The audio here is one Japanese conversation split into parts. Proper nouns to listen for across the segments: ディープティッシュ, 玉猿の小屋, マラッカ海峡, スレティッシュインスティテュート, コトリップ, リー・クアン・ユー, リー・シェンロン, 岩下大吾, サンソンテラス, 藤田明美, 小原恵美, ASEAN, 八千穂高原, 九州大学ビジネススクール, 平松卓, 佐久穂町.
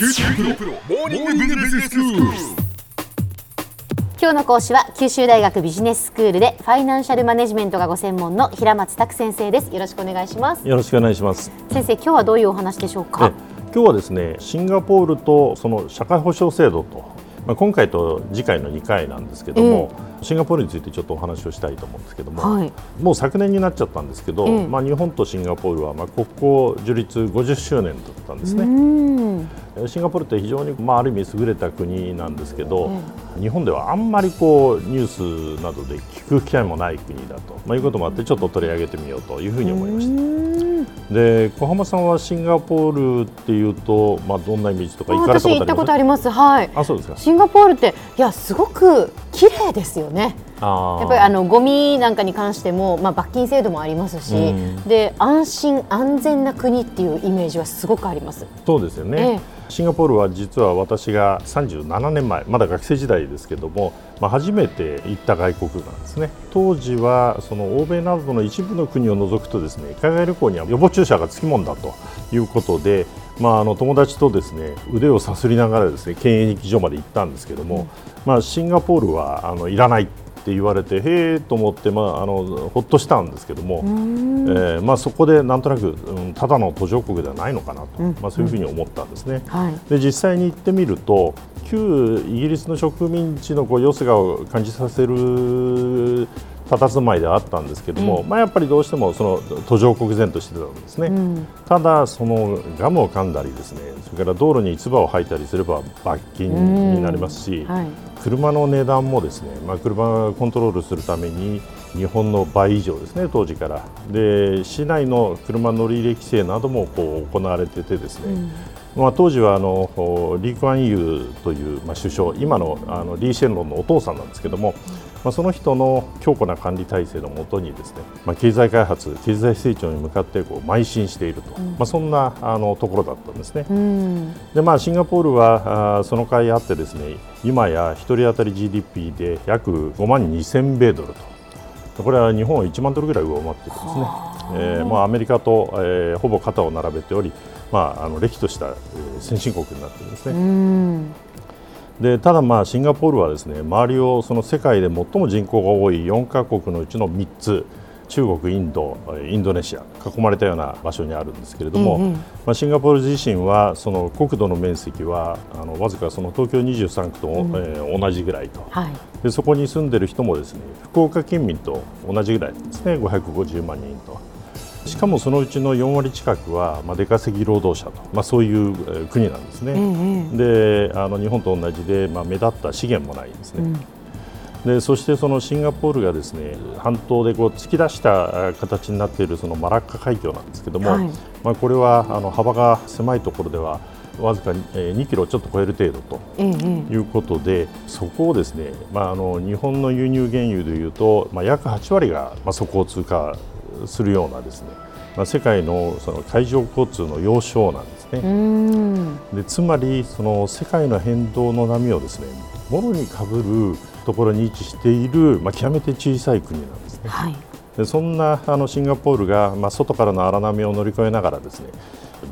九州大学プロモーニングビジネススクール。今日の講師は九州大学ビジネススクールでファイナンシャルマネジメントがご専門の平松卓先生です。よろしくお願いします。よろしくお願いします。先生、今日はどういうお話でしょうか。今日はですね、シンガポールとその社会保障制度と、今回と次回の2回なんですけども、シンガポールについてちょっとお話をしたいと思うんですけども、はい、もう昨年になっちゃったんですけど、日本とシンガポールは国交樹立50周年だったんですね。シンガポールって非常に、ある意味優れた国なんですけど、日本ではあんまりニュースなどで聞く機会もない国だと、いうこともあって、ちょっと取り上げてみようというふうに思いました。で、小浜さんはシンガポールっていうと、どんなイメージとか行かれたことありますか？私行ったことあります。はい。あ、そうですか。シンガポールってすごく綺麗ですよね。やっぱりゴミなんかに関しても、罰金制度もありますし、で安心安全な国っていうイメージはすごくあります。そうですよね。シンガポールは実は私が37年前、まだ学生時代ですけども、初めて行った外国なんですね。当時はその欧米などの一部の国を除くとですね、海外旅行には予防注射がつきもんだということで、友達とですね、腕をさすりながらですね、検疫所まで行ったんですけども、シンガポールはあのいらないって言われて、へーと思って、ほっとしたんですけども、そこでなんとなく、ただの途上国ではないのかなと、そういうふうに思ったんですね。で、実際に行ってみると、旧イギリスの植民地の様子を感じさせる佇まいであったんですけども、やっぱりどうしてもその途上国然としてたんですね。ただ、そのガムを噛んだりですね、それから道路に唾を吐いたりすれば罰金になりますし、車の値段もですね、車をコントロールするために日本の倍以上ですね、当時から。で、市内の車乗り入れ規制なども行われててですね、当時はリー・クアン・ユーという首相、今のリー・シェンロンのお父さんなんですけども、その人の強固な管理体制のもとにですね、経済開発、経済成長に向かって邁進していると、そんなところだったんですね。で、シンガポールはその甲斐あってですね、今や1人当たり GDP で約52,000米ドルと、これは日本を1万ドルぐらい上回っているんですね。アメリカと、ほぼ肩を並べており、歴とした先進国になっているんですね。で、ただ、シンガポールはですね、周りをその世界で最も人口が多い4カ国のうちの3つ、中国、インド、インドネシア、囲まれたような場所にあるんですけれども、シンガポール自身はその国土の面積はわずかその東京23区と、同じぐらいと、で、そこに住んでいる人もですね、福岡県民と同じぐらいですね、550万人と。しかもそのうちの4割近くは出稼ぎ労働者と、そういう国なんですね。で、日本と同じで、目立った資源もないんですね。で、そしてそのシンガポールがですね、半島で突き出した形になっているそのマラッカ海峡なんですけども、これは幅が狭いところではわずか2キロちょっと超える程度ということで、そこをですね、日本の輸入原油でいうと、約8割がそこを通過するようなですね、世界のその海上交通の要衝なんですね。で、つまりその世界の変動の波をですね、もろにかぶるところに位置している、極めて小さい国なんですね。で、そんなシンガポールが、外からの荒波を乗り越えながらですね、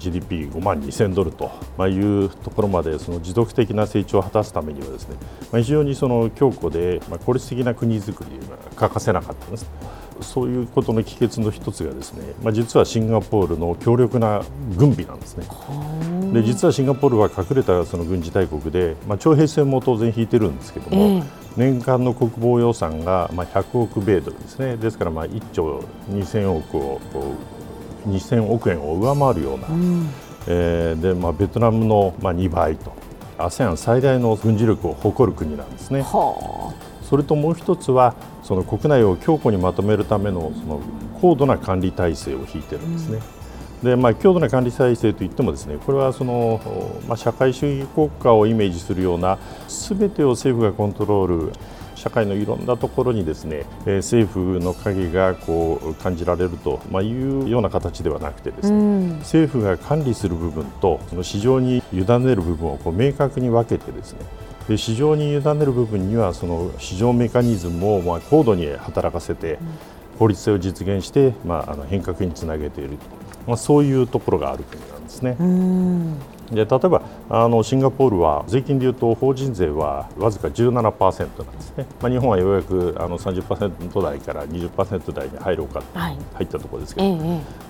GDP5 万2000ドルというところまでその持続的な成長を果たすためにはですね、非常にその強固で効率的な国づくりが欠かせなかったんです。そういうことの帰結の一つがですね、実はシンガポールの強力な軍備なんですね。で、実はシンガポールは隠れたその軍事大国で、徴兵戦も当然引いてるんですけども、年間の国防予算が100億米ドルですね。ですから1兆2000億を2000億円を上回るような、で、ベトナムの2倍と、ASEAN 最大の軍事力を誇る国なんですね。それともう一つは、その国内を強固にまとめるための、その高度な管理体制を敷いているんですね。で、強度な管理体制といってもですね、これはその、社会主義国家をイメージするような、すべてを政府がコントロール、社会のいろんなところにですね、政府の影が感じられるというような形ではなくてですね、政府が管理する部分とその市場に委ねる部分を明確に分けてですね、で、市場に委ねる部分にはその市場メカニズムを高度に働かせて、効率性を実現して、変革につなげていると、そういうところがある国なんですね。で例えばシンガポールは税金でいうと法人税はわずか 17% なんですね、日本はようやく30% 台から 20% 台に入ろうか、入ったところですけど、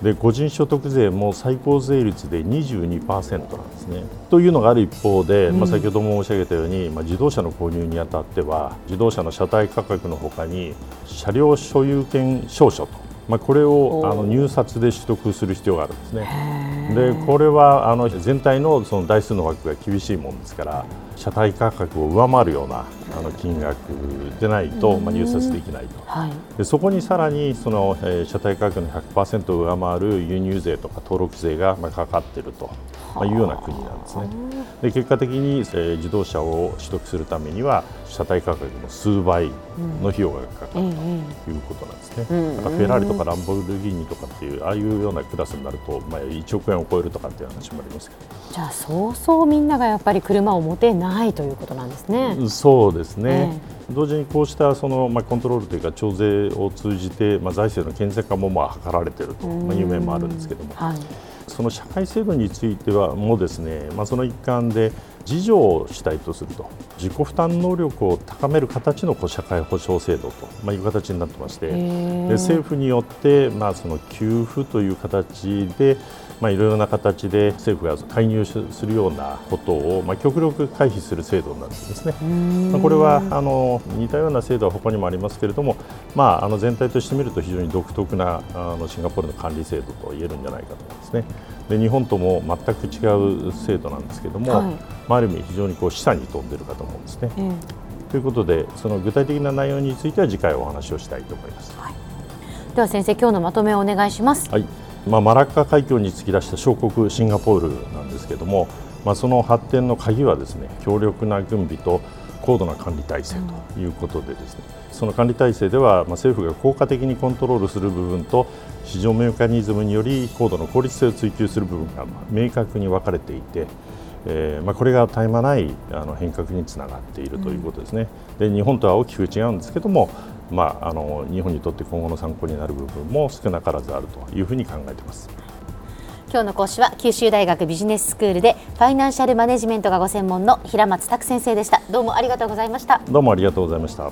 で個人所得税も最高税率で 22% なんですね。というのがある一方で、先ほども申し上げたように、自動車の購入にあたっては自動車の車体価格のほかに車両所有権証書と、これを入札で取得する必要があるんですね。でこれは全体のその台数の枠が厳しいものですから、車体価格を上回るような金額でないと入札できないと、でそこにさらにその車体価格の 100% を上回る輸入税とか登録税がかかっているというような国なんですね。で結果的に自動車を取得するためには車体価格の数倍の費用がかかるということなんですね。だからフェラーリとかランボルギーニとかっていうああいうようなクラスになると、1億円を超えるとかっていう話もありますけど、じゃあそうそうみんながやっぱり車を持てないということなんですね。そうですね、同時にこうしたその、コントロールというか徴税を通じて、財政の健全化も図られているという面もあるんですけども、その社会制度についてはもうですね、その一環で自助を主体とすると、自己負担能力を高める形の社会保障制度と、いう形になってまして、で政府によって、その給付という形で、いろいろな形で政府が介入するようなことを、極力回避する制度になっているんですね。これは似たような制度は他にもありますけれども、全体として見ると非常に独特なシンガポールの管理制度と言えるんじゃないかと思いますね。で日本とも全く違う制度なんですけども、ある意味非常に示唆に富んでいるかと思うんですね。ということで、その具体的な内容については次回お話をしたいと思います。では先生、今日のまとめをお願いします。マラッカ海峡に突き出した小国シンガポールなんですけれども、その発展の鍵はですね、強力な軍備と高度な管理体制ということでですね、その管理体制では、政府が効果的にコントロールする部分と市場メカニズムにより高度の効率性を追求する部分が明確に分かれていて、これが絶え間ない変革につながっているということですね。で日本とは大きく違うんですけども、日本にとって今後の参考になる部分も少なからずあるというふうに考えています。今日の講師は九州大学ビジネススクールでファイナンシャルマネジメントがご専門の平松卓先生でした。どうもありがとうございました。どうもありがとうございました。